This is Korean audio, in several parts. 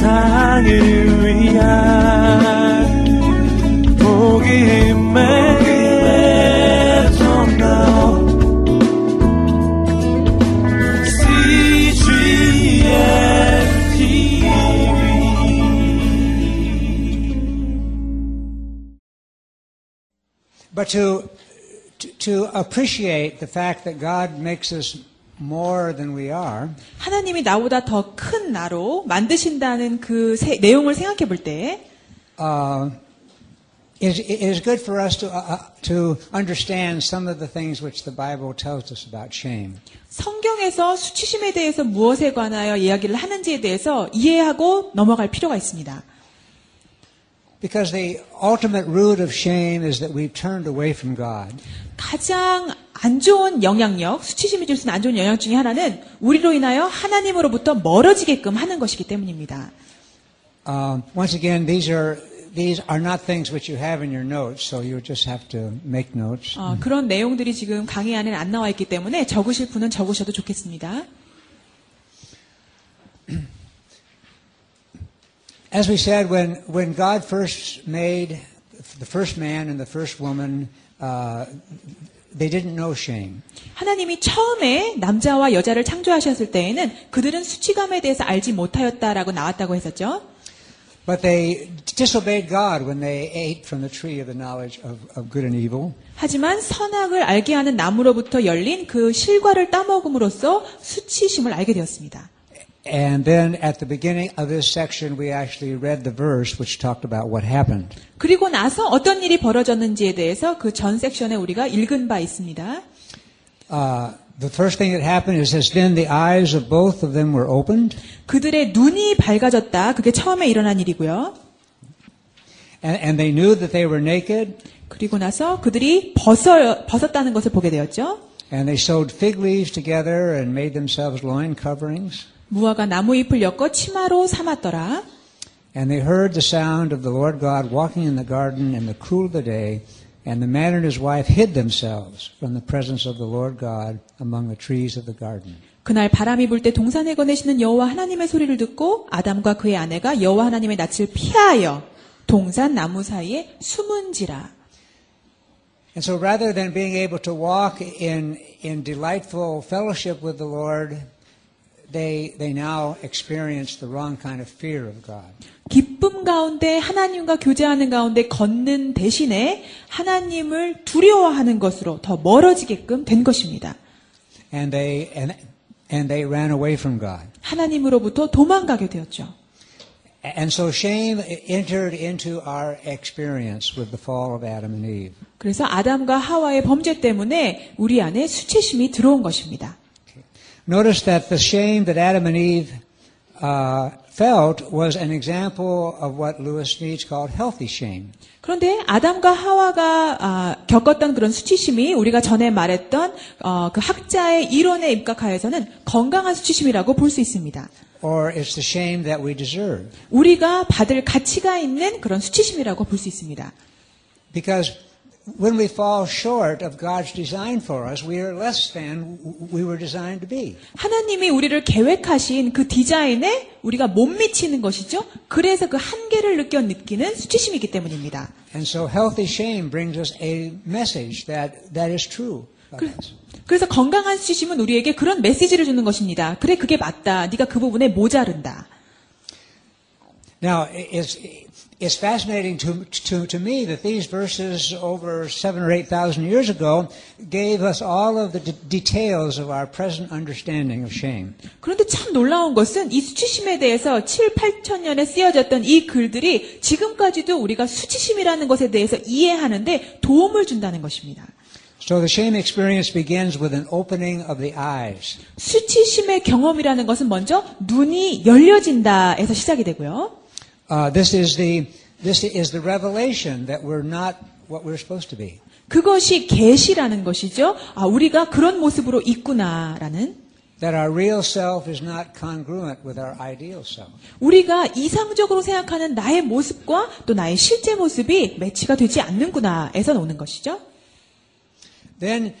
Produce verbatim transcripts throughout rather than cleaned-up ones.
세상을 위한 복음의 그의 통로 씨지엔 티비. But to to appreciate the fact that God makes us more than we are. 하나님이 나보다 더 큰 나로 만드신다는 그 세, 내용을 생각해 볼 때, uh, it is good for us to uh, to understand some of the things which the Bible tells us about shame. 성경에서 수치심에 대해서 무엇에 관하여 이야기를 하는지에 대해서 이해하고 넘어갈 필요가 있습니다. Because the ultimate root of shame is that we've turned away from God. 가장 안 좋은 영향력, 수치심이 줄 수 있는 안 좋은 영향 중에 하나는 우리로 인하여 하나님으로부터 멀어지게끔 하는 것이기 때문입니다. Uh, once again, these are these are not things which you have in your notes, so you just have to make notes. 어, 그런 내용들이 지금 강의 안에 안 나와 있기 때문에 적으실 분은 적으셔도 좋겠습니다. As we said, when when God first made the first man and the first woman, uh, they didn't know shame. 하나님이 처음에 남자와 여자를 창조하셨을 때에는 그들은 수치감에 대해서 알지 못하였다라고 나왔다고 했었죠. But they disobeyed God when they ate from the tree of the knowledge of of good and evil. 하지만 선악을 알게 하는 나무로부터 열린 그 실과를 따먹음으로써 수치심을 알게 되었습니다. And then at the beginning of this section we actually read the verse which talked about what happened. 그리고 나서 어떤 일이 벌어졌는지에 대해서 그 전 섹션에 우리가 읽은 바 있습니다. Uh, the first thing that happened is as then the eyes of both of them were opened. 그들의 눈이 밝아졌다. 그게 처음에 일어난 일이고요. And, and they knew that they were naked. 그리고 나서 그들이 벗어 벗었다는 것을 보게 되었죠. And they sewed fig leaves together and made themselves loin coverings. 무화과 나무 잎을 엮어 치마로 삼았더라. And they heard the sound of the Lord God walking in the garden in the cool of the day, and the man and his wife hid themselves from the presence of the Lord God among the trees of the garden. 그날 바람이 불 때 동산에 거내시는 여호와 하나님의 소리를 듣고 아담과 그의 아내가 여호와 하나님의 낯을 피하여 동산 나무 사이에 숨은지라. And so rather than being able to walk in in delightful fellowship with the Lord, They they now experience the wrong kind of fear of God. 기쁨 가운데 하나님과 교제하는 가운데 걷는 대신에 하나님을 두려워하는 것으로 더 멀어지게끔 된 것입니다. And they and and they ran away from God. 하나님으로부터 도망가게 되었죠. And so shame entered into our experience with the fall of Adam and Eve. 그래서 아담과 하와의 범죄 때문에 우리 안에 수치심이 들어온 것입니다. Notice that the shame that Adam and Eve uh, felt was an example of what Lewis Needs called healthy shame. 그런데 아담과 하와가 아, 겪었던 그런 수치심이 우리가 전에 말했던 어, 그 학자의 이론에 입각하여서는 건강한 수치심이라고 볼 수 있습니다. Or it's the shame that we deserve. 우리가 받을 가치가 있는 그런 수치심이라고 볼 수 있습니다. Because when we fall short of God's design for us, we are less than we were designed to be. 하나님이 우리를 계획하신 그 디자인에 우리가 못 미치는 것이죠. 그래서 그 한계를 느껴 느끼는 수치심이기 때문입니다. And so healthy shame brings us a message that that is true. 그래서 건강한 수치심은 우리에게 그런 메시지를 주는 것입니다. 그래, 그게 맞다. 네가 그 부분에 모자른다. Now, it's It's fascinating to, to, to me that these verses over seven or eight thousand years ago gave us all of the de- details of our present understanding of shame. 그런데 참 놀라운 것은 이 수치심에 대해서 칠, 팔천 년에 쓰여졌던 이 글들이 지금까지도 우리가 수치심이라는 것에 대해서 이해하는데 도움을 준다는 것입니다. So the shame experience begins with an opening of the eyes. 수치심의 경험이라는 것은 먼저 눈이 열려진다에서 시작이 되고요. Uh, this is the this is the revelation that we're not what we're supposed to be. 그것이 계시라는 것이죠. 아, 우리가 그런 모습으로 있구나라는. That our real self is not congruent with our ideal self. 우리가 이상적으로 생각하는 나의 모습과 또 나의 실제 모습이 매치가 되지 않는구나에서 오는 것이죠. Then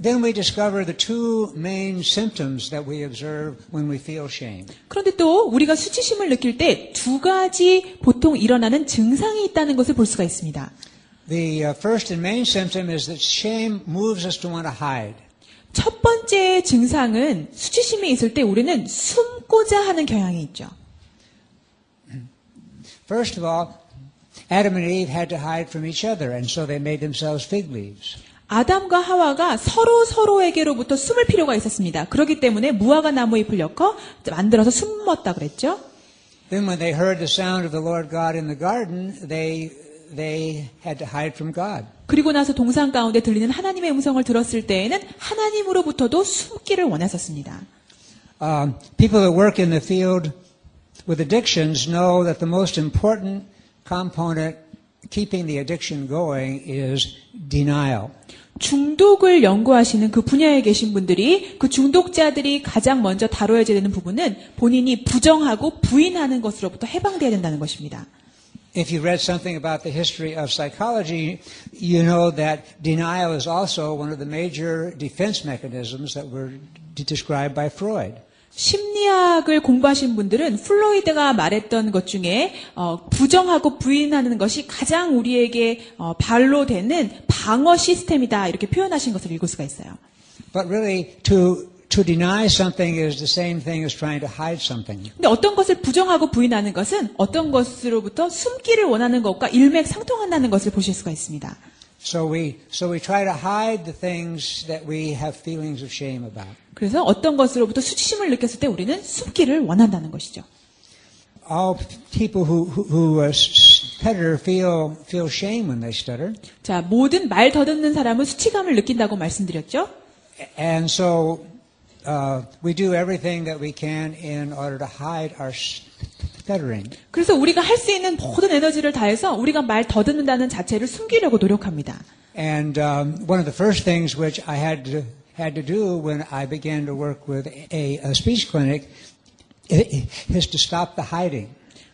Then we discover the two main symptoms that we observe when we feel shame. 그런데 또 우리가 수치심을 느낄 때 두 가지 보통 일어나는 증상이 있다는 것을 볼 수가 있습니다. The first and main symptom is that shame moves us to want to hide. 첫 번째 증상은 수치심이 있을 때 우리는 숨고자 하는 경향이 있죠. First of all, Adam and Eve had to hide from each other, and so they made themselves fig leaves. 아담과 하와가 서로 서로에게로부터 숨을 필요가 있었습니다. 그렇기 때문에 무화과 나무 잎을 엮어 만들어서 숨었다 그랬죠. Then when they heard the sound of the Lord God in the garden, they they had to hide from God. 그리고 나서 동산 가운데 들리는 하나님의 음성을 들었을 때에는 하나님으로부터도 숨기를 원했었습니다. Uh, people that work in the field with addictions know that the most important component keeping the addiction going is denial. 중독을 연구하시는 그 분야에 계신 분들이 그 중독자들이 가장 먼저 다뤄야 되는 부분은 본인이 부정하고 부인하는 것으로부터 해방돼야 된다는 것입니다. If you read something about the history of psychology, you know that denial is also one of the major defense mechanisms that were described by Freud. 심리학을 공부하신 분들은 플로이드가 말했던 것 중에 어, 부정하고 부인하는 것이 가장 우리에게 어, 발로 되는 방어 시스템이다 이렇게 표현하신 것을 읽을 수가 있어요. But really, to to deny something is the same thing as trying to hide something. 근데 어떤 것을 부정하고 부인하는 것은 어떤 것으로부터 숨기를 원하는 것과 일맥상통한다는 것을 보실 수가 있습니다. So we so we try to hide the things that we have feelings of shame about. 그래서 어떤 것으로부터 수치심을 느꼈을 때 우리는 숨기를 원한다는 것이죠. All people who who who stutter feel feel shame when they stutter. 자, 모든 말 더듬는 사람은 수치감을 느낀다고 말씀드렸죠. And so uh, we do everything that we can in order to hide our stuttering. 그래서 우리가 할 수 있는 모든 에너지를 다해서 우리가 말 더듬는다는 자체를 숨기려고 노력합니다. And um, one of the first things which I had to had to do when I began to work with a, a speech clinic is to stop the hiding.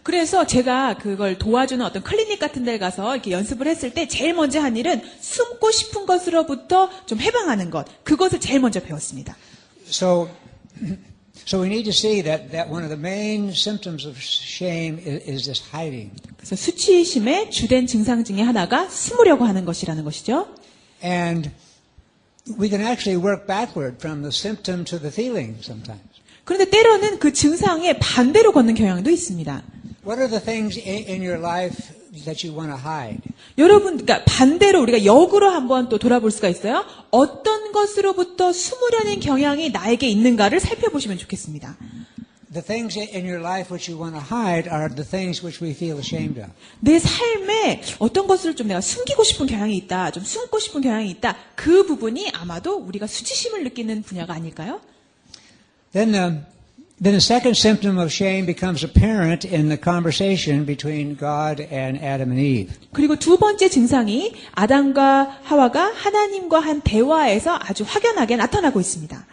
그래서 제가 그걸 도와주는 어떤 클리닉 같은 데 가서 이렇게 연습을 했을 때 제일 먼저 한 일은 숨고 싶은 것으로부터 좀 해방하는 것, 그것을 제일 먼저 배웠습니다. So, so we need to see that that one of the main symptoms of shame is, is this hiding. 그래서 수치심의 주된 증상 중에 하나가 숨으려고 하는 것이라는 것이죠. And we can actually work backward from the symptom to the feeling sometimes. 그런데 때로는 그 증상에 반대로 걷는 경향도 있습니다. What are the things in your life that you want to hide? 여러분, 그러니까 반대로 우리가 역으로 한번 또 돌아볼 수가 있어요. 어떤 것으로부터 숨으려는 경향이 나에게 있는가를 살펴보시면 좋겠습니다. The things in your life which you want to hide are the things which we feel ashamed of. 내 삶에 어떤 것을 좀 내가 숨기고 싶은 경향이 있다, 좀 숨고 싶은 경향이 있다. 그 부분이 아마도 우리가 수치심을 느끼는 분야가 아닐까요? Then the then the second symptom of shame becomes apparent in the conversation between God and Adam and Eve. 그리고 두 번째 증상이 아담과 하와가 하나님과 한 대화에서 아주 확연하게 나타나고 있습니다.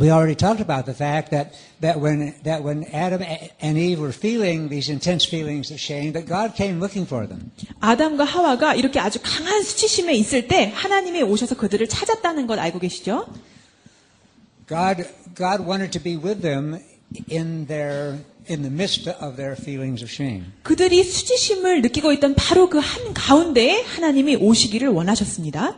We already talked about the fact that that when that when Adam and Eve were feeling these intense feelings of shame, that God came looking for them. 아담과 하와가 이렇게 아주 강한 수치심에 있을 때 하나님이 오셔서 그들을 찾았다는 것 알고 계시죠? God God wanted to be with them in their in the midst of their feelings of shame. 그들이 수치심을 느끼고 있던 바로 그 한 가운데에 하나님이 오시기를 원하셨습니다.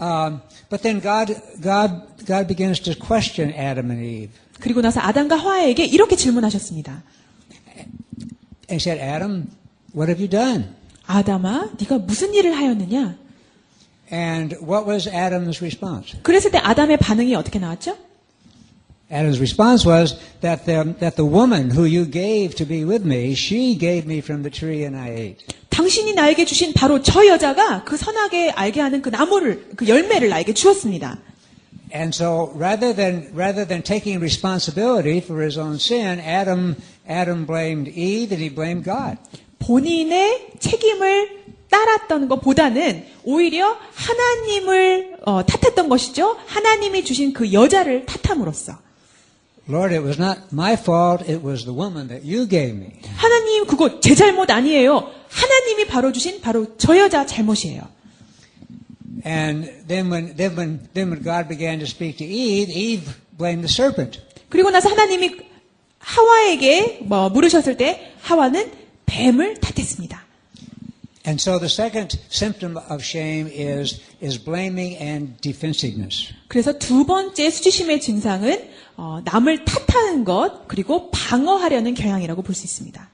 Um, but then God, God, God begins to question Adam and Eve. 그리고 나서 아담과 하와에게 이렇게 질문하셨습니다. He said, Adam, what have you done? 아담아, 네가 무슨 일을 하였느냐? And what was Adam's response? 그랬을 때 아담의 반응이 어떻게 나왔죠? Adam's response was that the that the woman who you gave to be with me, she gave me from the tree and I ate. 당신이 나에게 주신 바로 저 여자가 그 선악에 알게 하는 그 나무를 그 열매를 나에게 주었습니다. And so rather than rather than taking responsibility for his own sin, Adam Adam blamed Eve and he blamed God. 본인의 책임을 따랐던 것보다는 오히려 하나님을 어, 탓했던 것이죠. 하나님이 주신 그 여자를 탓함으로써. Lord, it was not my fault. It was the woman that you gave me. 하나님, 그거 제 잘못 아니에요. 하나님이 바로 주신 바로 저 여자 잘못이에요. And then when then when then when God began to speak to Eve, Eve blamed the serpent. 그리고 나서 하나님이 하와에게 뭐 물으셨을 때 하와는 뱀을 탓했습니다. And so the second symptom of shame is is blaming and defensiveness. 그래서 두 번째 수치심의 증상은 어, 남을 탓하는 것 그리고 방어하려는 경향이라고 볼 수 있습니다.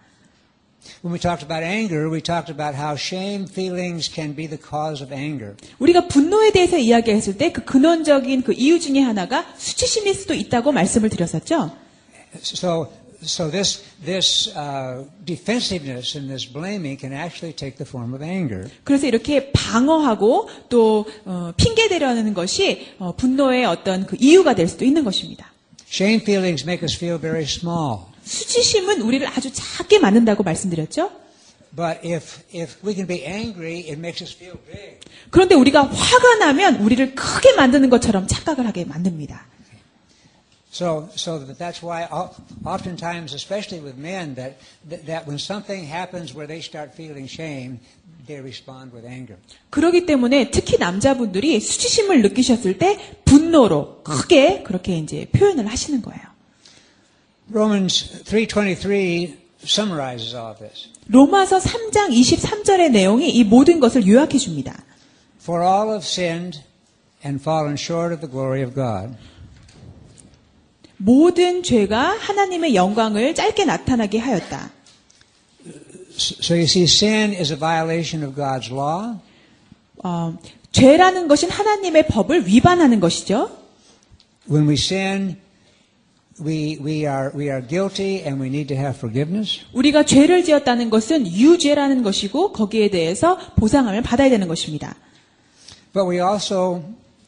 When we talked about anger, we talked about how shame feelings can be the cause of anger. 우리가 분노에 대해서 이야기했을 때 그 근원적인 그 이유 중에 하나가 수치심일 수도 있다고 말씀을 드렸었죠. So So this this uh, defensiveness and this blaming can actually take the form of anger. 그래서 이렇게 방어하고 또 어, 핑계 대려는 것이 어, 분노의 어떤 그 이유가 될 수도 있는 것입니다. Shame feelings make us feel very small. 수치심은 우리를 아주 작게 만든다고 말씀드렸죠. But if if we can be angry, it makes us feel big. 그런데 우리가 화가 나면 우리를 크게 만드는 것처럼 착각을 하게 만듭니다. So, so that's why oftentimes, especially with men, that that when something happens where they start feeling shame, they respond with anger. 그러기 때문에 특히 남자분들이 수치심을 느끼셨을 때 분노로 크게 그렇게 이제 표현을 하시는 거예요. Romans three twenty-three summarizes all of this. 로마서 삼 장 이십삼 절의 내용이 이 모든 것을 요약해 줍니다. For all have sinned and fallen short of the glory of God. 모든 죄가 하나님의 영광을 짧게 나타나게 하였다. So you see, sin is a violation of God's law. 어, 죄라는 것은 하나님의 법을 위반하는 것이죠. When we sin, we we are we are guilty and we need to have forgiveness. 우리가 죄를 지었다는 것은 유죄라는 것이고 거기에 대해서 보상함을 받아야 되는 것입니다. But we also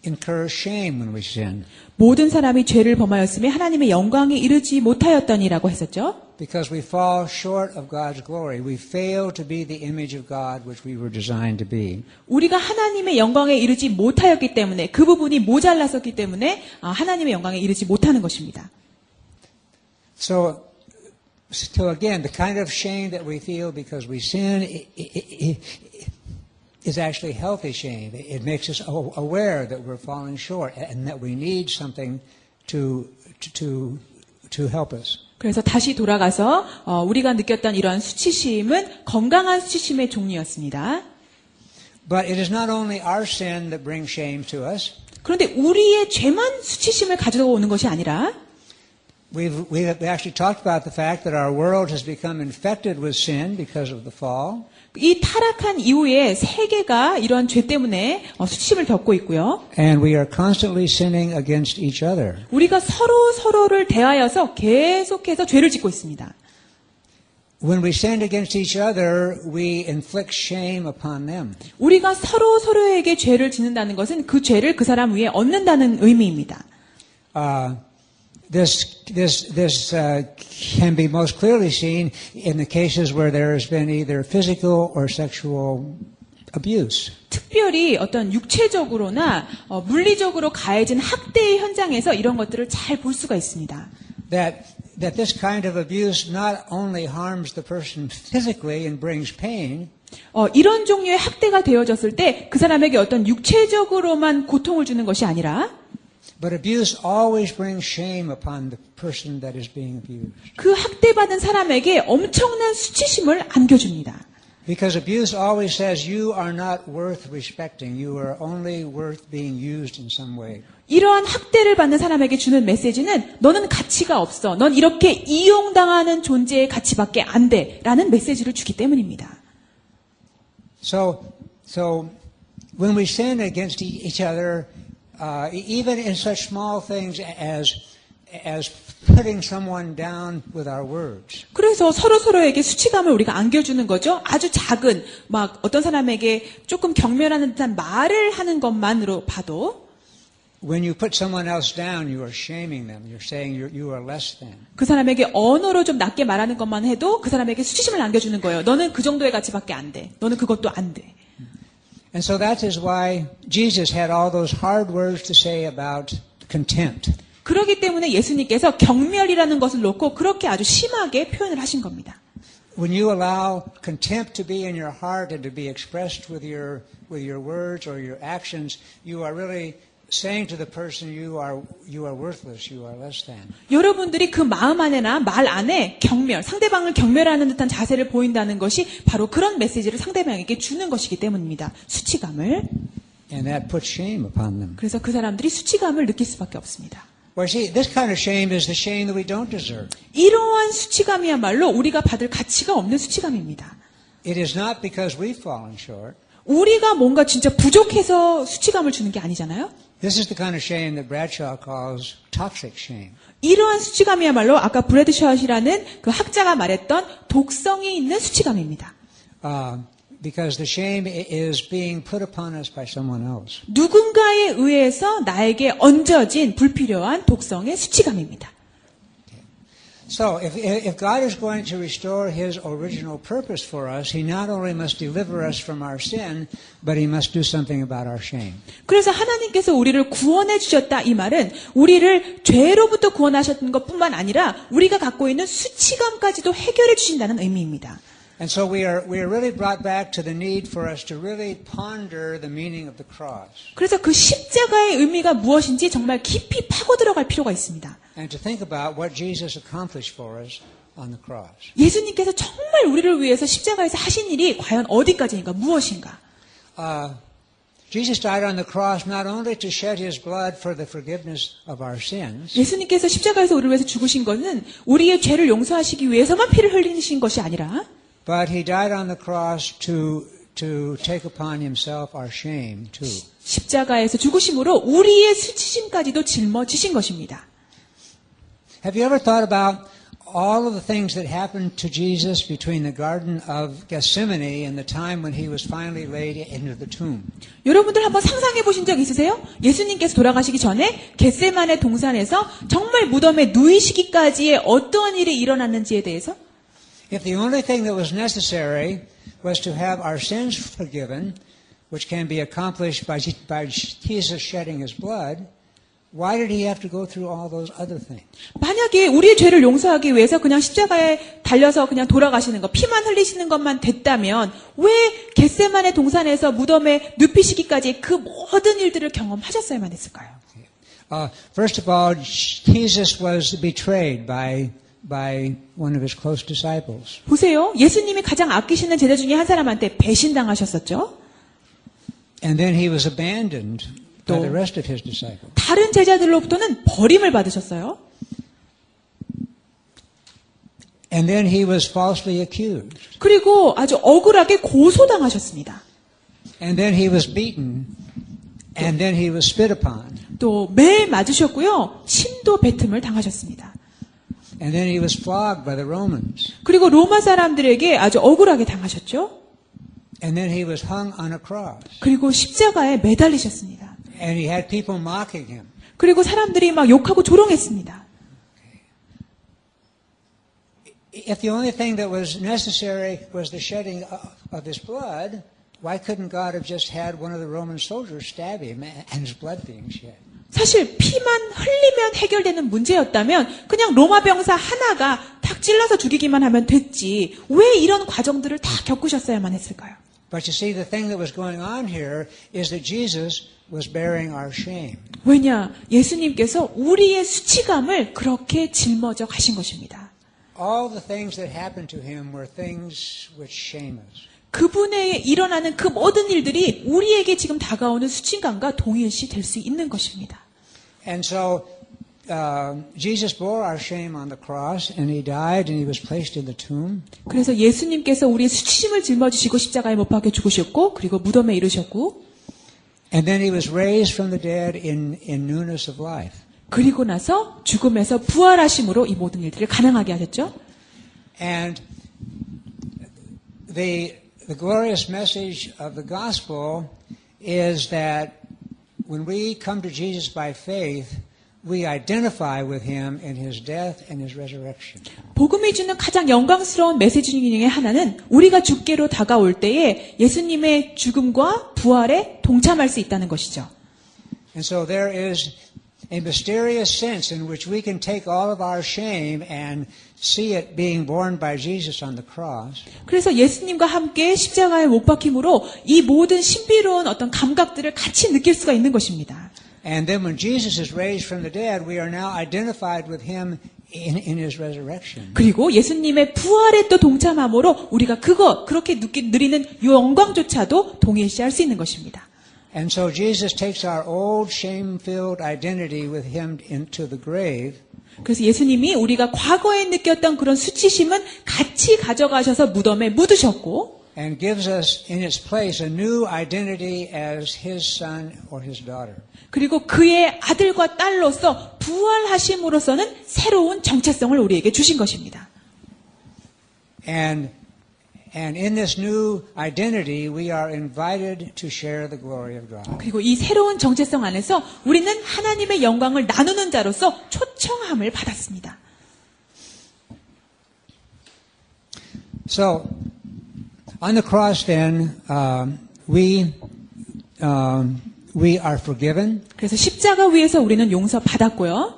incur shame when we sin. 모든 사람이 죄를 범하였으며 하나님의 영광에 이르지 못하였더니라고 했었죠. Because we fall short of God's glory, we fail to be the image of God which we were designed to be. 우리가 하나님의 영광에 이르지 못하였기 때문에 그 부분이 모자랐었기 때문에 하나님의 영광에 이르지 못하는 것입니다. So, so again, the kind of shame that we feel because we sin. It, it, it, is actually healthy shame. It makes us aware that we're falling short and that we need something to to to help us. 그래서 다시 돌아가서 어, 우리가 느꼈던 이런 수치심은 건강한 수치심의 종류였습니다. But it is not only our sin that brings shame to us. 그런데 우리의 죄만 수치심을 가져오는 것이 아니라 We've, we have actually talked about the fact that our world has become infected with sin because of the fall. 이 타락한 이후에 세계가 이런 죄 때문에 수치심을 겪고 있고요. And we are constantly sinning against each other. 우리가 서로 서로를 대하여서 계속해서 죄를 짓고 있습니다. When we sin against each other, we inflict shame upon them. 우리가 서로 서로에게 죄를 짓는다는 것은 그 죄를 그 사람 위에 얹는다는 의미입니다. Uh, This this this uh, can be most clearly seen in the cases where there has been either physical or sexual abuse. 특별히 어떤 육체적으로나 어, 물리적으로 가해진 학대의 현장에서 이런 것들을 잘 볼 수가 있습니다. That that this kind of abuse not only harms the person physically and brings pain. 어, 이런 종류의 학대가 되어졌을 때 그 사람에게 어떤 육체적으로만 고통을 주는 것이 아니라. But abuse always brings shame upon the person that is being abused. 그 학대받은 사람에게 엄청난 수치심을 안겨줍니다. Because abuse always says you are not worth respecting. You are only worth being used in some way. 이러한 학대를 받는 사람에게 주는 메시지는 너는 가치가 없어. 넌 이렇게 이용당하는 존재의 가치밖에 안 돼라는 메시지를 주기 때문입니다. So, so when we sin against each other. Uh, even in such small things as as putting someone down with our words. 그래서 서로 서로에게 수치감을 우리가 안겨주는 거죠. 아주 작은 막 어떤 사람에게 조금 경멸하는 듯한 말을 하는 것만으로 봐도. When you put someone else down, you are shaming them. You're saying you you are less than. 그 사람에게 언어로 좀 낮게 말하는 것만 해도 그 사람에게 수치심을 안겨주는 거예요. 너는 그 정도의 가치밖에 안 돼. 너는 그것도 안 돼. And so that is why Jesus had all those hard words to say about contempt. 그러기 때문에 예수님께서 경멸이라는 것을 놓고 그렇게 아주 심하게 표현을 하신 겁니다. when you allow contempt to be in your heart and to be expressed with your, with your words or your actions, you are really saying to the person you are, you are worthless, you are less than. 여러분들이 그 마음 안에나 말 안에 경멸, 상대방을 경멸하는 듯한 자세를 보인다는 것이 바로 그런 메시지를 상대방에게 주는 것이기 때문입니다. 수치감을. And that puts shame upon them. 그래서 그 사람들이 수치감을 느낄 수밖에 없습니다. Well, see, this kind of shame is the shame that we don't deserve. 이러한 수치감이야말로 우리가 받을 가치가 없는 수치감입니다. It is not because we've fallen short. 우리가 뭔가 진짜 부족해서 수치감을 주는 게 아니잖아요. This is the kind of shame that Bradshaw calls toxic shame. 이러한 수치감이야말로 아까 브래드샤우라는 그 학자가 말했던 독성이 있는 수치감입니다. Uh, Because the shame is being put upon us by someone else. 누군가에 의해서 나에게 얹어진 불필요한 독성의 수치감입니다. So if, if God is going to restore His original purpose for us, He not only must deliver us from our sin, but He must do something about our shame. 그래서 하나님께서 우리를 구원해 주셨다 이 말은 우리를 죄로부터 구원하셨던 것뿐만 아니라 우리가 갖고 있는 수치감까지도 해결해 주신다는 의미입니다. And so we are we are really brought back to the need for us to really ponder the meaning of the cross. 그래서 그 십자가의 의미가 무엇인지 정말 깊이 파고 들어갈 필요가 있습니다. And to think about what Jesus accomplished for us on the cross. 예수님께서 정말 우리를 위해서 십자가에서 하신 일이 과연 어디까지인가, 무엇인가? Uh, Jesus died on the cross not only to shed His blood for the forgiveness of our sins. 예수님께서 십자가에서 우리를 위해서 죽으신 것은 우리의 죄를 용서하시기 위해서만 피를 흘리신 것이 아니라. But he died on the cross to to take upon himself our shame too. 십자가에서 죽으심으로 우리의 수치심까지도 짊어지신 것입니다. Have you ever thought about all of the things that happened to Jesus between the Garden of Gethsemane and the time when he was finally laid into the tomb? 여러분들 한번 상상해 보신 적 있으세요? 예수님께서 돌아가시기 전에 겟세마네 동산에서 정말 무덤에 누이시기까지의 어떠한 일이 일어났는지에 대해서? If the only thing that was necessary was to have our sins forgiven, which can be accomplished by, by Jesus shedding his blood, why did he have to go through all those other things? 만약에 우리의 죄를 용서하기 위해서 그냥 십자가에 달려서 그냥 돌아가시는 것, 피만 흘리시는 것만 됐다면 왜 겟세마네 동산에서 무덤에 눕히시기까지 그 모든 일들을 경험하셨어야만 했을까요? Uh, first of all, Jesus was betrayed by by one of his close disciples. 보세요. 예수님이 가장 아끼시는 제자 중에 한 사람한테 배신당하셨었죠. And then he was abandoned by the rest of his disciples. 다른 제자들로부터는 버림을 받으셨어요. And then he was falsely accused. 그리고 아주 억울하게 고소당하셨습니다. And then he was beaten. And then he was spit upon. 또 매 맞으셨고요. 침도 뱉음을 당하셨습니다. And then he was flogged by the Romans. 그리고 로마 사람들에게 아주 억울하게 당하셨죠. And then he was hung on a cross. 그리고 십자가에 매달리셨습니다. And he had people mocking him. 그리고 사람들이 막 욕하고 조롱했습니다. If the only thing that was necessary was the shedding of his blood, why couldn't God have just had one of the Roman soldiers stab him and his blood being shed? 사실 피만 흘리면 해결되는 문제였다면 그냥 로마 병사 하나가 탁 찔러서 죽이기만 하면 됐지 왜 이런 과정들을 다 겪으셨어야만 했을까요? But you see, the thing that was going on here is that Jesus was bearing our shame. 왜냐? 예수님께서 우리의 수치감을 그렇게 짊어져 가신 것입니다. All the things that happened to him were things which shame us. 그분에게 일어나는 그 모든 일들이 우리에게 지금 다가오는 수치감과 동일시 될 수 있는 것입니다. And so uh, Jesus bore our shame on the cross, and he died, and he was placed in the tomb. 그래서 예수님께서 우리의 수치심을 짊어지시고 십자가에 못 박혀 죽으셨고, 그리고 무덤에 이르셨고. And then he was raised from the dead in in newness of life. 그리고 나서 죽음에서 부활하심으로 이 모든 일들을 가능하게 하셨죠. And the The glorious message of the gospel is that when we come to Jesus by faith, we identify with him in his death and his resurrection. 복음이 주는 가장 영광스러운 메시지 중의 하나는 우리가 주께로 다가올 때에 예수님의 죽음과 부활에 동참할 수 있다는 것이죠. And so there is a mysterious sense in which we can take all of our shame and see it being borne by Jesus on the cross. 그래서 예수님과 함께 십자가에 못 박힘으로 이 모든 신비로운 어떤 감각들을 같이 느낄 수가 있는 것입니다. And then when Jesus is raised from the dead, we are now identified with him in, in his resurrection. 그리고 예수님의 부활에 또 동참함으로 우리가 그거 그렇게 느끼, 누리는 영광조차도 동일시할 수 있는 것입니다. And so Jesus takes our old shame-filled identity with him into the grave. 그래서 예수님이 우리가 과거에 느꼈던 그런 수치심은 같이 가져가셔서 무덤에 묻으셨고 and gives us in its place a new identity as his son or his daughter. 그리고 그의 아들과 딸로서 부활하심으로서는 새로운 정체성을 우리에게 주신 것입니다. And and in this new identity we are invited to share the glory of God. 그리고 이 새로운 정체성 안에서 우리는 하나님의 영광을 나누는 자로서 초청함을 받았습니다. So on the cross, then, um, we um, we are forgiven. 그래서 십자가 위에서 우리는 용서받았고요.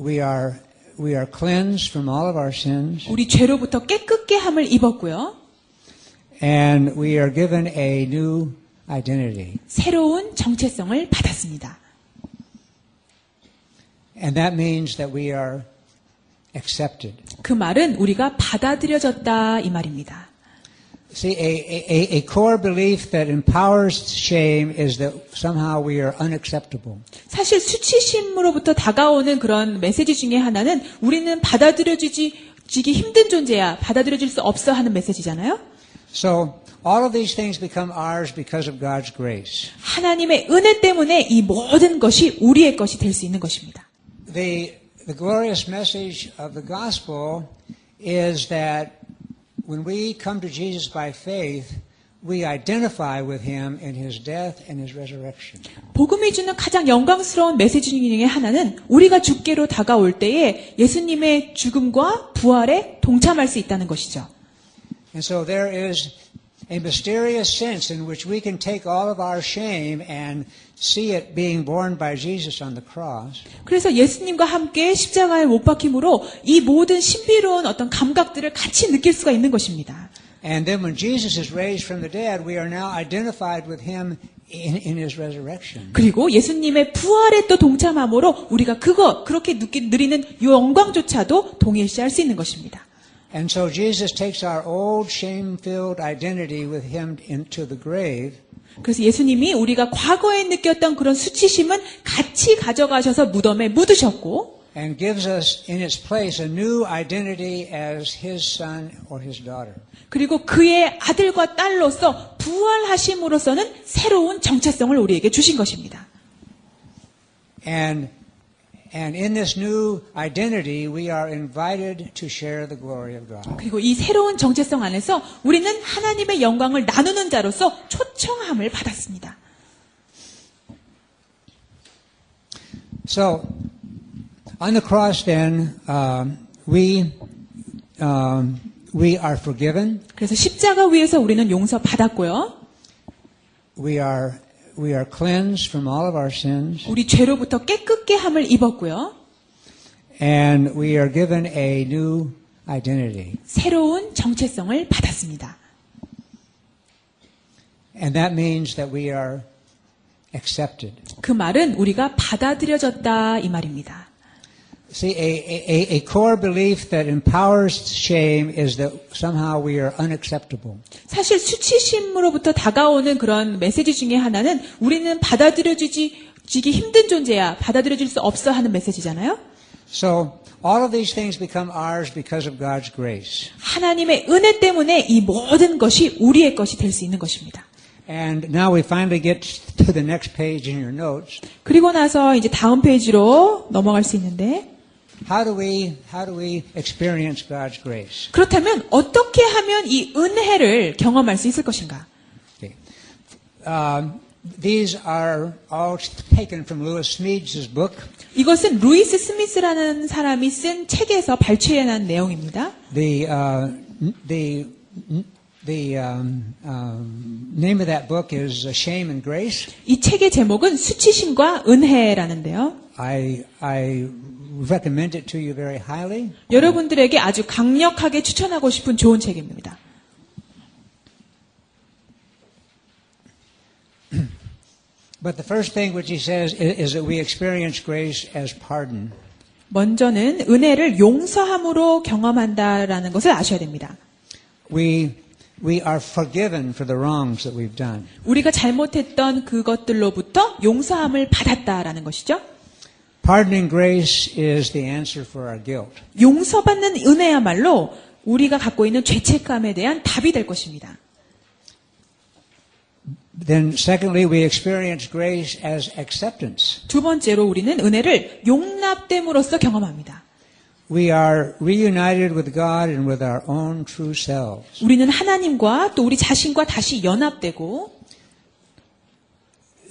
We are we are cleansed from all of our sins. 우리 죄로부터 깨끗게 함을 입었고요. And we are given a new identity. 새로운 정체성을 받았습니다. And that means that we are accepted. 그 말은 우리가 받아들여졌다 이 말입니다. See, a, a, a core belief that empowers shame is that somehow we are unacceptable. 사실 수치심으로부터 다가오는 그런 메시지 중에 하나는 우리는 받아들여지기 힘든 존재야, 받아들여질 수 없어 하는 메시지잖아요. So all of these things become ours because of God's grace. 하나님의 은혜 때문에 이 모든 것이 우리의 것이 될 수 있는 것입니다. The the glorious message of the gospel is that when we come to Jesus by faith, we identify with him in his death and his resurrection. 복음이 주는 가장 영광스러운 메시지 중에 하나는 우리가 주께로 다가올 때에 예수님의 죽음과 부활에 동참할 수 있다는 것이죠. And so there is a mysterious sense in which we can take all of our shame and see it being borne by Jesus on the cross. 그래서 예수님과 함께 십자가에 못 박힘으로 이 모든 신비로운 어떤 감각들을 같이 느낄 수가 있는 것입니다. And then when Jesus is raised from the dead, we are now identified with him in, in his resurrection. 그리고 예수님의 부활에 또 동참함으로 우리가 그거 그렇게 느끼, 누리는 영광조차도 동일시할 수 있는 것입니다. And so Jesus takes our old shame-filled identity with him into the grave. 그래서 예수님이 우리가 과거에 느꼈던 그런 수치심은 같이 가져가셔서 무덤에 묻으셨고 and gives us in its place a new identity as his son or his daughter. 그리고 그의 아들과 딸로서 부활하심으로서는 새로운 정체성을 우리에게 주신 것입니다. And and in this new identity we are invited to share the glory of God. 그리고 이 새로운 정체성 안에서 우리는 하나님의 영광을 나누는 자로서 초청함을 받았습니다. So on the cross, then, um, we um, we are forgiven. 그래서 십자가 위에서 우리는 용서받았고요. We are We are cleansed from all of our sins. 우리 죄로부터 깨끗게 함을 입었고요. And we are given a new identity. 새로운 정체성을 받았습니다. And that means that we are accepted. 그 말은 우리가 받아들여졌다 이 말입니다. See, a, a, a core belief that empowers shame is that somehow we are unacceptable. 사실 수치심으로부터 다가오는 그런 메시지 중에 하나는 우리는 받아들여지기 힘든 존재야, 받아들여질 수 없어 하는 메시지잖아요. So all of these things become ours because of God's grace. 하나님의 은혜 때문에 이 모든 것이 우리의 것이 될 수 있는 것입니다. And now we finally get to the next page in your notes. 그리고 나서 이제 다음 페이지로 넘어갈 수 있는데. How do we how do we experience God's grace? 그렇다면 어떻게 하면 이 은혜를 경험할 수 있을 것인가? Okay. Um, these are all taken from Lewis Smith's book. 이것은 루이스 스미스라는 사람이 쓴 책에서 발췌해낸 내용입니다. The uh, the The um, um, name of that book is Shame and Grace. 이 책의 제목은 수치심과 은혜라는데요. I I recommend it to you very highly. 여러분들에게 아주 강력하게 추천하고 싶은 좋은 책입니다. But the first thing which he says is that we experience grace as pardon. 먼저는 은혜를 용서함으로 경험한다라는 것을 아셔야 됩니다. We We are forgiven for the wrongs that we've done. 우리가 잘못했던 그것들로부터 용서함을 받았다라는 것이죠. Pardoning grace is the answer for our guilt. 용서받는 은혜야말로 우리가 갖고 있는 죄책감에 대한 답이 될 것입니다. Then secondly, we experience grace as acceptance. 두 번째로 우리는 은혜를 용납됨으로써 경험합니다. We are reunited with God and with our own true selves. 우리는 하나님과 또 우리 자신과 다시 연합되고.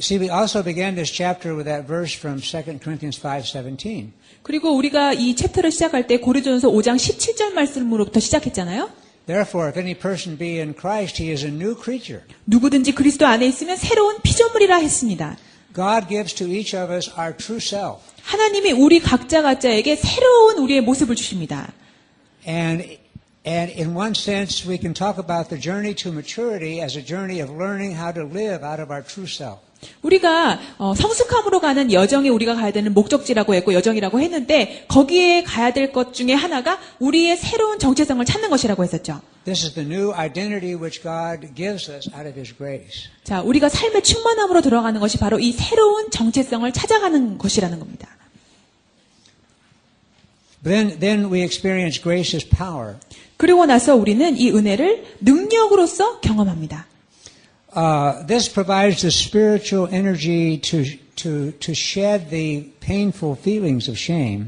See, we also began this chapter with that verse from Second Corinthians five seventeen. 그리고 우리가 이 챕터를 시작할 때 고린도전서 오장 십칠절 말씀으로부터 시작했잖아요. Therefore, if any person be in Christ, he is a new creature. 누구든지 그리스도 안에 있으면 새로운 피조물이라 했습니다. God gives to each of us our true self. 하나님이 우리 각자 각자에게 새로운 우리의 모습을 주십니다. And and in one sense we can talk about the journey to maturity as a journey of learning how to live out of our true self. 우리가 어, 성숙함으로 가는 여정에 우리가 가야 되는 목적지라고 했고 여정이라고 했는데 거기에 가야 될 것 중에 하나가 우리의 새로운 정체성을 찾는 것이라고 했었죠. This is the new identity which God gives us out of His grace. 자, 우리가 삶의 충만함으로 들어가는 것이 바로 이 새로운 정체성을 찾아가는 것이라는 겁니다. Then, then we experience grace's power. 그리고 나서 우리는 이 은혜를 능력으로서 경험합니다. Uh, this provides the spiritual energy to to to shed the painful feelings of shame.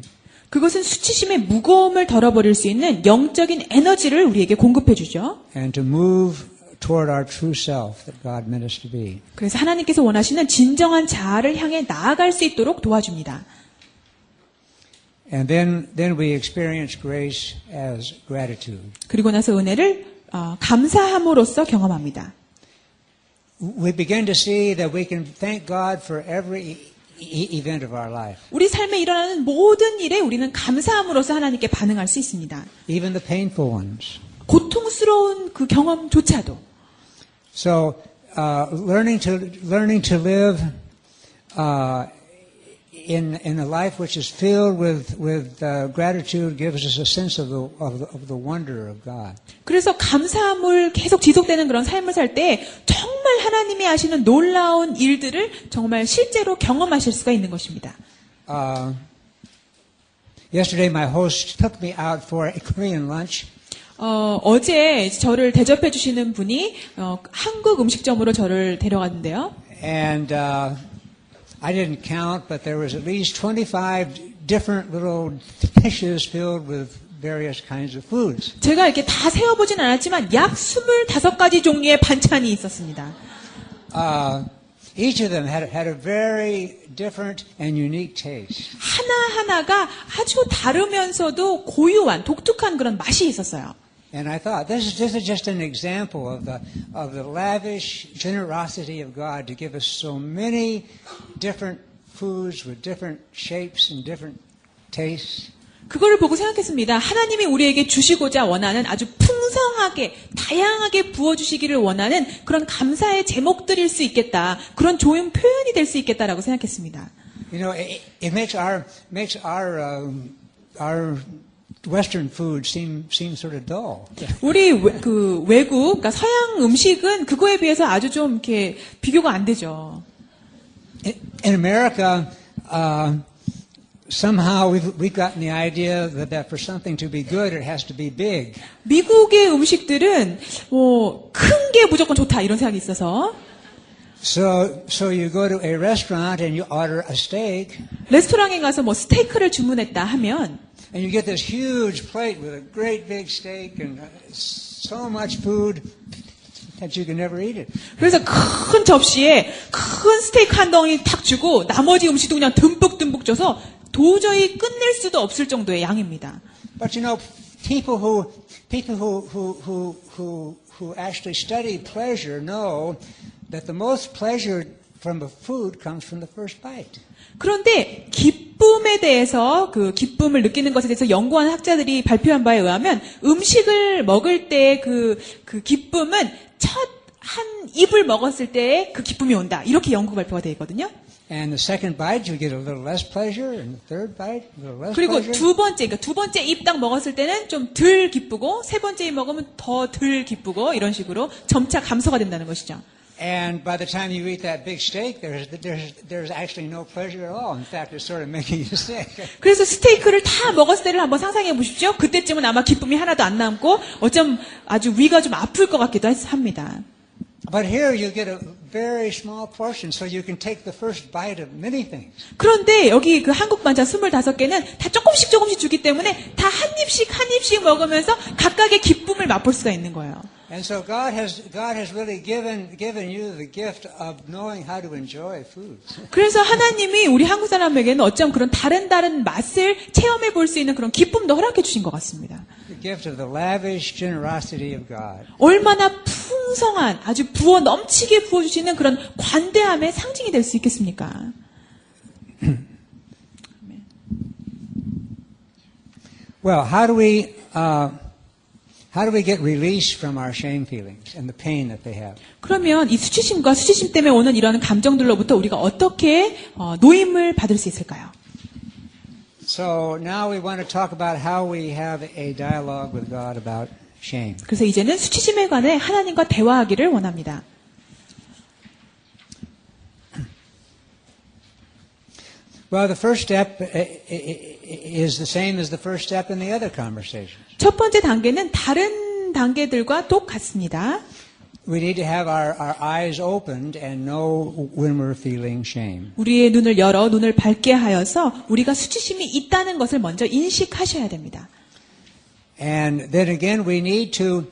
그것은 수치심의 무거움을 덜어버릴 수 있는 영적인 에너지를 우리에게 공급해 주죠. And to move toward our true self that God meant us to be. 그래서 하나님께서 원하시는 진정한 자아를 향해 나아갈 수 있도록 도와줍니다. And then then we experience grace as gratitude. 그리고 나서 은혜를 어, 감사함으로써 경험합니다. We begin to see that we can thank God for every event of our life. 우리 삶에 일어나는 모든 일에 우리는 감사함으로써 하나님께 반응할 수 있습니다. Even the painful ones. 고통스러운 그 경험조차도. So, uh, learning to learning to live uh, in in a life which is filled with with uh, gratitude gives us a sense of the, of the of the wonder of God. 그래서 감사함을 계속 지속되는 그런 삶을 살 때 정말 하나님이 하시는 놀라운 일들을 정말 실제로 경험하실 수가 있는 것입니다. Uh, yesterday my host took me out for a Korean lunch. 어, 어제 저를 대접해 주시는 분이 어, 한국 음식점으로 저를 데려갔는데요. And uh, I didn't count, but there was at least twenty-five different little dishes filled with various kinds of foods. 제가 이렇게 다 세어 보진 않았지만 약 스물다섯 가지 종류의 반찬이 있었습니다. Uh, each of them had had a very different and unique taste. 하나하나가 아주 다르면서도 고유한 독특한 그런 맛이 있었어요. And I thought this is this is just an example of the of the lavish generosity of God to give us so many different foods with different shapes and different tastes. 그거를 보고 생각했습니다. 하나님이 우리에게 주시고자 원하는 아주 풍성하게 다양하게 부어주시기를 원하는 그런 감사의 제목들일 수 있겠다. 그런 좋은 표현이 될 수 있겠다라고 생각했습니다. You know, it, it makes our makes our um, our Western food seem seem sort of dull. 우리 외, 그 외국, 그러니까 서양 음식은 그거에 비해서 아주 좀 이렇게 비교가 안 되죠. In, in America, uh, somehow we've we've gotten the idea that, that for something to be good, it has to be big. 미국의 음식들은 뭐 큰 게 무조건 좋다 이런 생각이 있어서. So so you go to a restaurant and you order a steak. 레스토랑에 가서 뭐 스테이크를 주문했다 하면. And you get this huge plate with a great big steak and so much food that you can never eat it. 그래서 큰 접시에 큰 스테이크 한 덩이 탁 주고 나머지 음식도 그냥 듬뿍 듬뿍 줘서 도저히 끝낼 수도 없을 정도의 양입니다. But you know, people who people who who who who, who actually study pleasure know that the most pleasure from a food comes from the first bite. 그런데 기쁨에 대해서 그 기쁨을 느끼는 것에 대해서 연구하는 학자들이 발표한 바에 의하면 음식을 먹을 때의 그, 그 기쁨은 첫 한 입을 먹었을 때의 그 기쁨이 온다. 이렇게 연구 발표가 되거든요. And the second bite you get a little less pleasure, and the third bite a little less pleasure. 그리고 두 번째, 그러니까 두 번째 입 딱 먹었을 때는 좀 덜 기쁘고 세 번째 입 먹으면 더 덜 기쁘고 이런 식으로 점차 감소가 된다는 것이죠. And by the time you eat that big steak, there's there's there's actually no pleasure at all. In fact, it's sort of making you sick. 그래서 스테이크를 다 먹었을 때를 한번 상상해 보십시오. 그때쯤은 아마 기쁨이 하나도 안 남고 어쩜 아주 위가 좀 아플 것 같기도 합니다. But here you get a very small portion, so you can take the first bite of many things. 그런데 여기 그 한국 반찬 스물다섯 개는 다 조금씩 조금씩 주기 때문에 다 한 입씩 한 입씩 먹으면서 각각의 기쁨을 맛볼 수가 있는 거예요. And so God has God has really given given you the gift of knowing how to enjoy food. 그래서 하나님이 우리 한국 사람에게는 어쩜 그런 다른 다른 맛을 체험해 볼 수 있는 그런 기쁨도 허락해 주신 것 같습니다. The gift of the lavish generosity of God. 얼마나 풍성한 아주 부어 넘치게 부어 주시는 그런 관대함의 상징이 될 수 있겠습니까? Well, how do we uh How do we get release from our shame feelings and the pain that they have? 그러면 이 수치심과 수치심 때문에 오는 이런 감정들로부터 우리가 어떻게 어, 노임을 받을 수 있을까요? So now we want to talk about how we have a dialogue with God about shame. 그래서 이제는 수치심에 관해 하나님과 대화하기를 원합니다. Well, the first step is the same as the first step in the other conversations. 첫 번째 단계는 다른 단계들과 똑같습니다. We need to have our, our eyes opened and know when we're feeling shame. 우리의 눈을 열어 눈을 밝게 하여서 우리가 수치심이 있다는 것을 먼저 인식하셔야 됩니다. And then again, we need to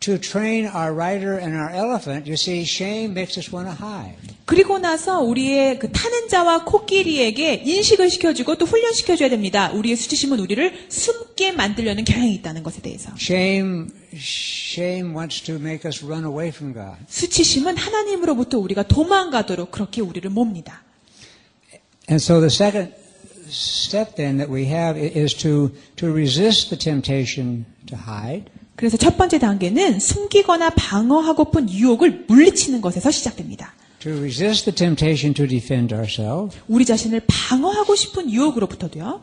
to train our rider and our elephant. You see, shame makes us want to hide. 그리고 나서 우리의 그 타는 자와 코끼리에게 인식을 시켜주고 또 훈련시켜줘야 됩니다. 우리의 수치심은 우리를 숨게 만들려는 경향이 있다는 것에 대해서. Shame, shame wants to make us run away from God. 수치심은 하나님으로부터 우리가 도망가도록 그렇게 우리를 몹니다. And so the second step then that we have is to to resist the temptation to hide. 그래서 첫 번째 단계는 숨기거나 방어하고픈 유혹을 물리치는 것에서 시작됩니다. To resist the temptation to defend ourselves. 우리 자신을 방어하고 싶은 유혹으로부터도요.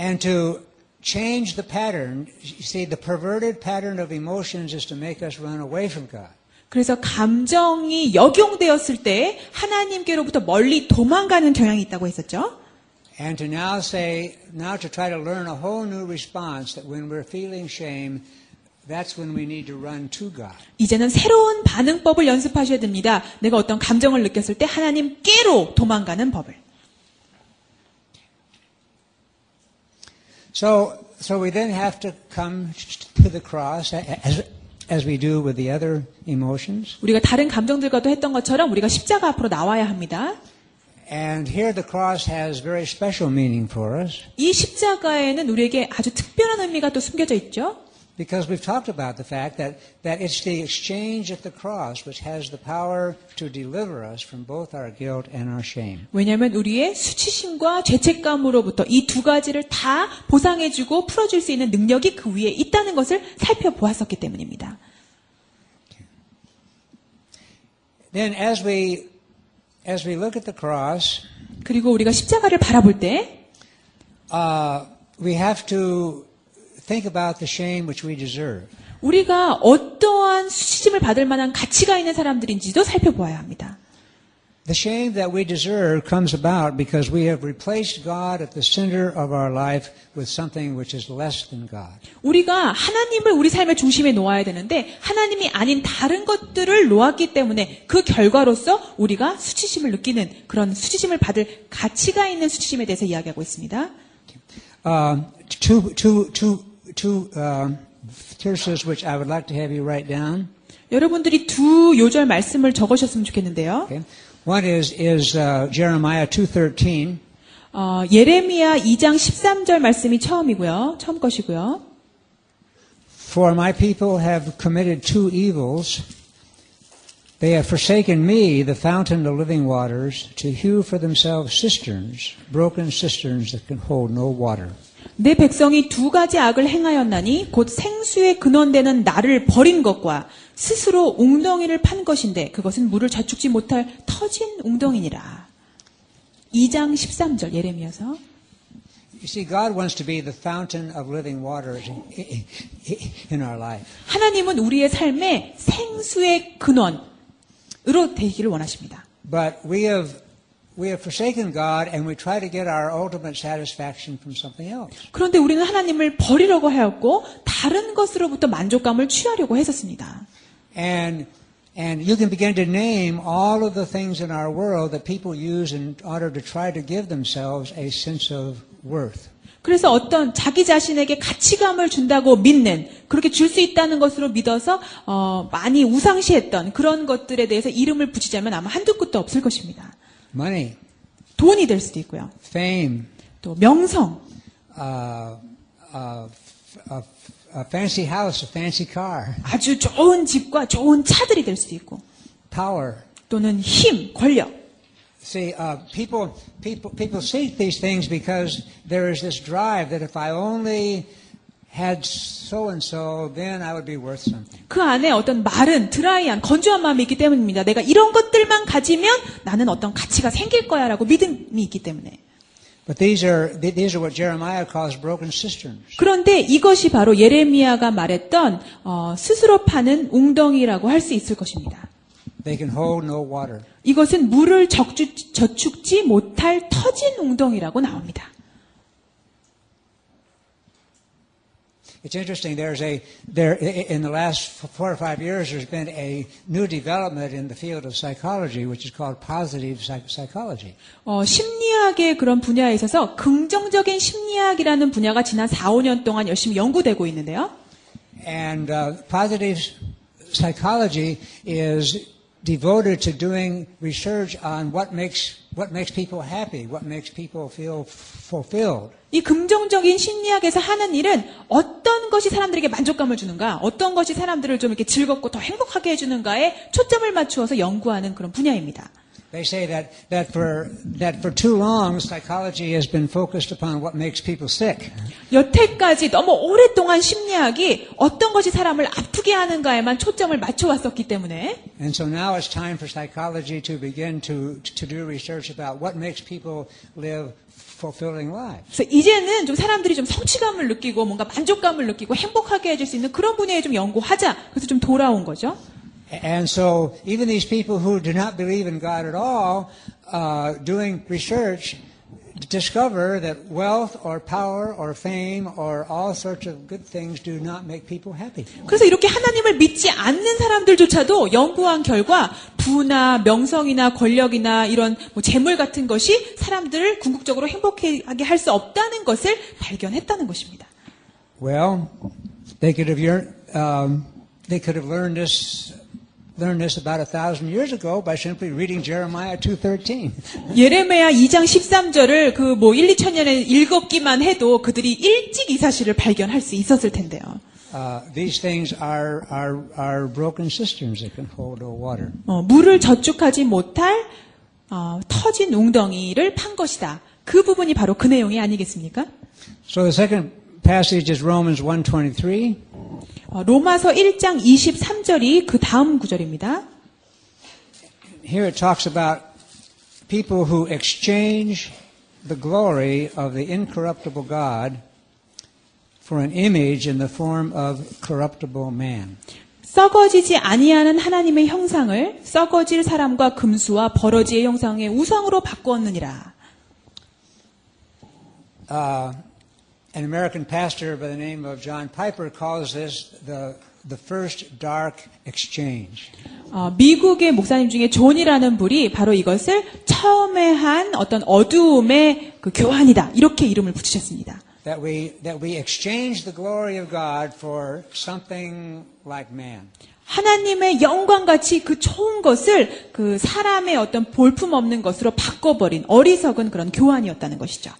And to change the pattern. You see, the perverted pattern of emotions is to make us run away from God. 그래서 감정이 역용되었을 때 하나님께로부터 멀리 도망가는 경향이 있다고 했었죠. And to now say, now to try to learn a whole new response that when we're feeling shame, that's when we need to run to God. 이제는 새로운 반응법을 연습하셔야 됩니다. 내가 어떤 감정을 느꼈을 때 하나님께로 도망가는 법을. So, so we then have to come to the cross as as we do with the other emotions. 우리가 다른 감정들과도 했던 것처럼 우리가 십자가 앞으로 나와야 합니다. And here the cross has very special meaning for us. 이 십자가에는 우리에게 아주 특별한 의미가 또 숨겨져 있죠. Because we've talked about the fact that that it's the exchange at the cross which has the power to deliver us from both our guilt and our shame. 왜냐하면 우리의 수치심과 죄책감으로부터 이 두 가지를 다 보상해주고 풀어줄 수 있는 능력이 그 위에 있다는 것을 살펴보았었기 때문입니다. Then as we As we look at the cross, 그리고 우리가 십자가를 바라볼 때, uh, we have to think about the shame which we deserve. 우리가 어떠한 수치심을 받을 만한 가치가 있는 사람들인지도 살펴보아야 합니다. The shame that we deserve comes about because we have replaced God at the center of our life with something which is less than God. 우리가 하나님을 우리 삶의 중심에 놓아야 되는데 하나님이 아닌 다른 것들을 놓았기 때문에 그 결과로서 우리가 수치심을 느끼는 그런 수치심을 받을 가치가 있는 수치심에 대해서 이야기하고 있습니다. Uh, two, two, two, two uh, verses which I would like to have you write down. 여러분들이 두 요절 말씀을 적으셨으면 좋겠는데요. Okay. One is is uh, Jeremiah two thirteen. 어, 예레미야 이 장 십삼 절 말씀이 처음이고요. 처음 것이고요. For my people have committed two evils. They have forsaken me, the fountain of living waters, to hew for themselves cisterns, broken cisterns that can hold no water. 내 백성이 두 가지 악을 행하였나니 곧 생수의 근원되는 나를 버린 것과 스스로 웅덩이를 판 것인데 그것은 물을 저축지 못할 터진 웅덩이니라. 이 장 십삼 절 예레미야서. You see, God wants to be the fountain of living water in our life. 하나님은 우리의 삶에 생수의 근원으로 되기를 원하십니다. But we have We have forsaken God and we try to get our ultimate satisfaction from something else. 그런데 우리는 하나님을 버리려고 하였고 다른 것으로부터 만족감을 취하려고 했었습니다. And and you can begin to name all of the things in our world that people use in order to try to give themselves a sense of worth. 그래서 어떤 자기 자신에게 가치감을 준다고 믿는 그렇게 줄 수 있다는 것으로 믿어서 어, 많이 우상시했던 그런 것들에 대해서 이름을 붙이자면 아마 한두 끝도 없을 것입니다. Money, 돈이 될 수도 있고요. Fame, 또 명성, uh, uh, uh, a fancy house, a fancy car, 아주 좋은 집과 좋은 차들이 될 수도 있고. Power, 또는 힘, 권력. See, uh, people, people, people seek these things because there is this drive that if I only had so and so, then I would be worth something. 그 안에 어떤 마른, 드라이한, 건조한 마음이 있기 때문입니다. 내가 이런 것들만 가지면 나는 어떤 가치가 생길 거야라고 믿음이 있기 때문에. But these are these are what Jeremiah calls broken cisterns. 그런데 이것이 바로 예레미야가 말했던 어, 스스로 파는 웅덩이라고 할 수 있을 것입니다. They can hold no water. 이것은 물을 적주, 저축지 못할 터진 웅덩이라고 나옵니다. It's interesting. There's a there in the last four or five years. There's been a new development in the field of psychology, which is called positive psychology. 어, 심리학의 그런 분야에 있어서 긍정적인 심리학이라는 분야가 지난 사, 오 년 동안 열심히 연구되고 있는데요. And uh, positive psychology is devoted to doing research on what makes what makes people happy, what makes people feel fulfilled. 이 긍정적인 심리학에서 하는 일은 어떤 것이 사람들에게 만족감을 주는가, 어떤 것이 사람들을 좀 이렇게 즐겁고 더 행복하게 해주는가에 초점을 맞추어서 연구하는 그런 분야입니다. They say that that for that for too long psychology has been focused upon what makes people sick. 여태까지 너무 오랫동안 심리학이 어떤 것이 사람을 아프게 하는가에만 초점을 맞춰왔었기 때문에. And so now it's time for psychology to begin to to do research about what makes people live. 그래서 이제는 좀 사람들이 좀 성취감을 느끼고 뭔가 만족감을 느끼고 행복하게 해줄 수 있는 그런 분야에 좀 연구하자. 그래서 좀 돌아온 거죠. And so even these people who do not believe in God at all, uh, doing research, discover that wealth or power or fame or all sorts of good things do not make people happy. 그래서 이렇게 하나님을 믿지 않는 사람들조차도 연구한 결과 부나 명성이나 권력이나 이런 뭐 재물 같은 것이 사람들을 궁극적으로 행복하게 할 수 없다는 것을 발견했다는 것입니다. Well, they could have learned, um, they could have learned this. learned this about a thousand years ago by simply reading Jeremiah two thirteen. 예레미야 이 장 십삼 절을 그 뭐 일, 이천 년에 읽었기만 해도 그들이 일찍 이 사실을 발견할 수 있었을 텐데요. Uh, these things are are are broken cisterns that can hold no water. 어, 물을 저축하지 못할 어, 터진 웅덩이를 판 것이다. 그 부분이 바로 그 내용이 아니겠습니까? So the second passage is Romans one twenty-three. 로마서 일 장 이십삼 절이 그 다음 구절입니다. Here it talks about people who exchange the glory of the incorruptible God for an image in the form of corruptible man. 썩어지지 아니하는 하나님의 형상을 썩어질 사람과 금수와 버러지의 형상의 우상으로 바꾸었느니라. 아 uh, An American pastor by the name of John Piper calls this the the first dark exchange. 어, 미국의 목사님 중에 존이라는 분이 바로 이것을 처음에 한 어떤 어두움의 그 교환이다 이렇게 이름을 붙이셨습니다. That we that we exchange the glory of God for something like man. 하나님의 영광같이 그 좋은 것을 그 사람의 어떤 볼품없는 것으로 바꿔버린 어리석은 그런 교환이었다는 것이죠.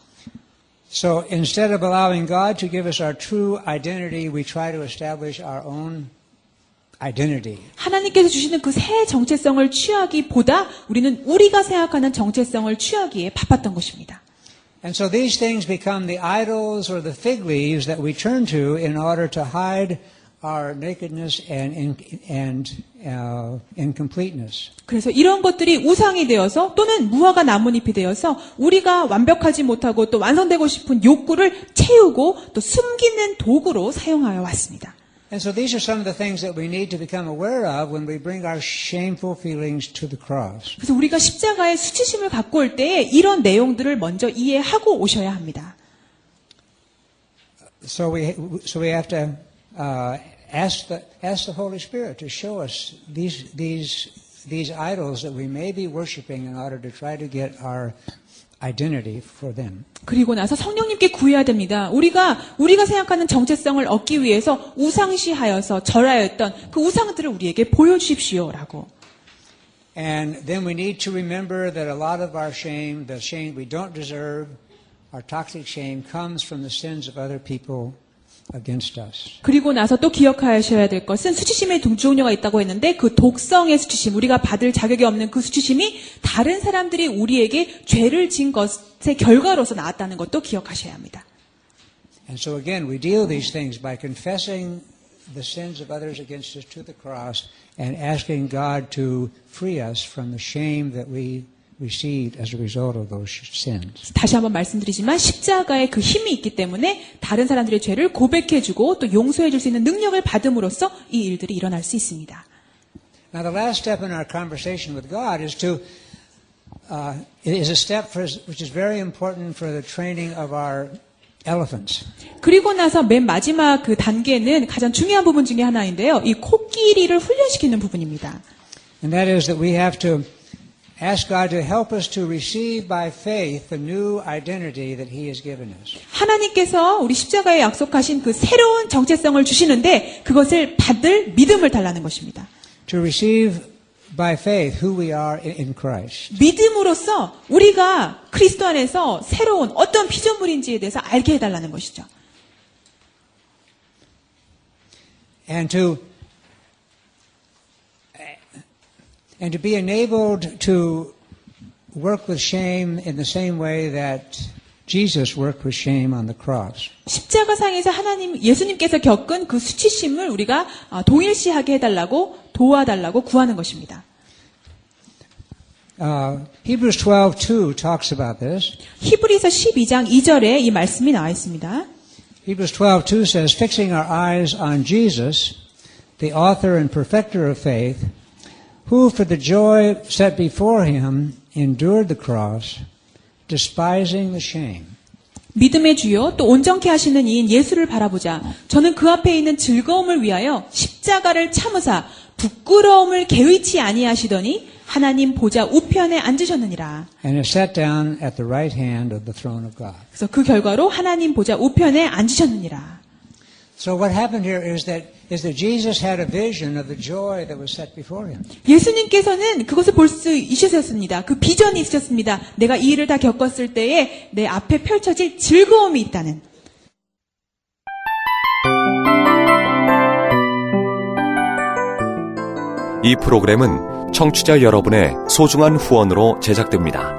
So instead of allowing God to give us our true identity, we try to establish our own identity. 하나님께서 주시는 그 새 정체성을 취하기보다 우리는 우리가 생각하는 정체성을 취하기에 바빴던 것입니다. And so these things become the idols or the fig leaves that we turn to in order to hide our nakedness and in, and uh, incompleteness. 그래서 이런 것들이 우상이 되어서 또는 무화과 나뭇잎이 되어서 우리가 완벽하지 못하고 또 완성되고 싶은 욕구를 채우고 또 숨기는 도구로 사용하여 왔습니다. And so these are some of the things that we need to become aware of when we bring our shameful feelings to the cross. 그래서 우리가 십자가의 수치심을 갖고 올 때에 이런 내용들을 먼저 이해하고 오셔야 합니다. So we so we have to uh, ask the ask the Holy Spirit to show us these these these idols that we may be worshiping in order to try to get our identity for them. 그리고 나서 성령님께 구해야 됩니다. 우리가 우리가 생각하는 정체성을 얻기 위해서 우상시하여서 절하였던 그 우상들을 우리에게 보여주십시오라고. And then we need to remember that a lot of our shame, the shame we don't deserve, our toxic shame comes from the sins of other people against us. 그리고 나서 또 기억하셔야 될 것은 수치심의 종류가 있다고 했는데 그 독성의 수치심, 우리가 받을 자격이 없는 그 수치심이 다른 사람들이 우리에게 죄를 진 것의 결과로서 나왔다는 것도 기억하셔야 합니다. And so again, we deal these things by confessing the sins of others against us to the cross and asking God to free us from the shame that we received as a result of those sins. 다시 한번 말씀드리지만 십자가에 그 힘이 있기 때문에 다른 사람들의 죄를 고백해주고 또 용서해줄 수 있는 능력을 받음으로써 이 일들이 일어날 수 있습니다. Now the last step in our conversation with God is to uh, it is a step for, which is very important for the training of our elephants. 그리고 나서 맨 마지막 그 단계는 가장 중요한 부분 중에 하나인데요, 이 코끼리를 훈련시키는 부분입니다. And that is that we have to ask God to help us to receive by faith the new identity that He has given us. 하나님께서 우리 십자가에 약속하신 그 새로운 정체성을 주시는데 그것을 받을 믿음을 달라는 것입니다. To receive by faith who we are in Christ. 믿음으로써 우리가 그리스도 안에서 새로운 어떤 피조물인지에 대해서 알게 해달라는 것이죠. And to And to be enabled to work with shame in the same way that Jesus worked with shame on the cross. 십자가상에서 하나님 예수님께서 겪은 그 수치심을 우리가 동일시하게 해달라고 도와달라고 구하는 것입니다. Uh, Hebrews twelve two talks about this. 히브리서 십이 장 이 절에 이 말씀이 나와 있습니다. Hebrews twelve two says, "Fixing our eyes on Jesus, the author and perfecter of faith, who for the joy set before him endured the cross, despising the shame." 믿음의 주요 또 온전케 하시는 이인 예수를 바라보자. 저는 그 앞에 있는 즐거움을 위하여 십자가를 참으사 부끄러움을 개의치 아니하시더니 하나님 보좌 우편에 앉으셨느니라. And he sat down at the right hand of the throne of God. 그래서 그 결과로 하나님 보좌 우편에 앉으셨느니라. So what happened here is that is that Jesus had a vision of the joy that was set before him. 예수님께서는 그것을 볼 수 있으셨습니다. 그 비전이 있으셨습니다. 내가 이 일을 다 겪었을 때에 내 앞에 펼쳐질 즐거움이 있다는. 이 프로그램은 청취자 여러분의 소중한 후원으로 제작됩니다.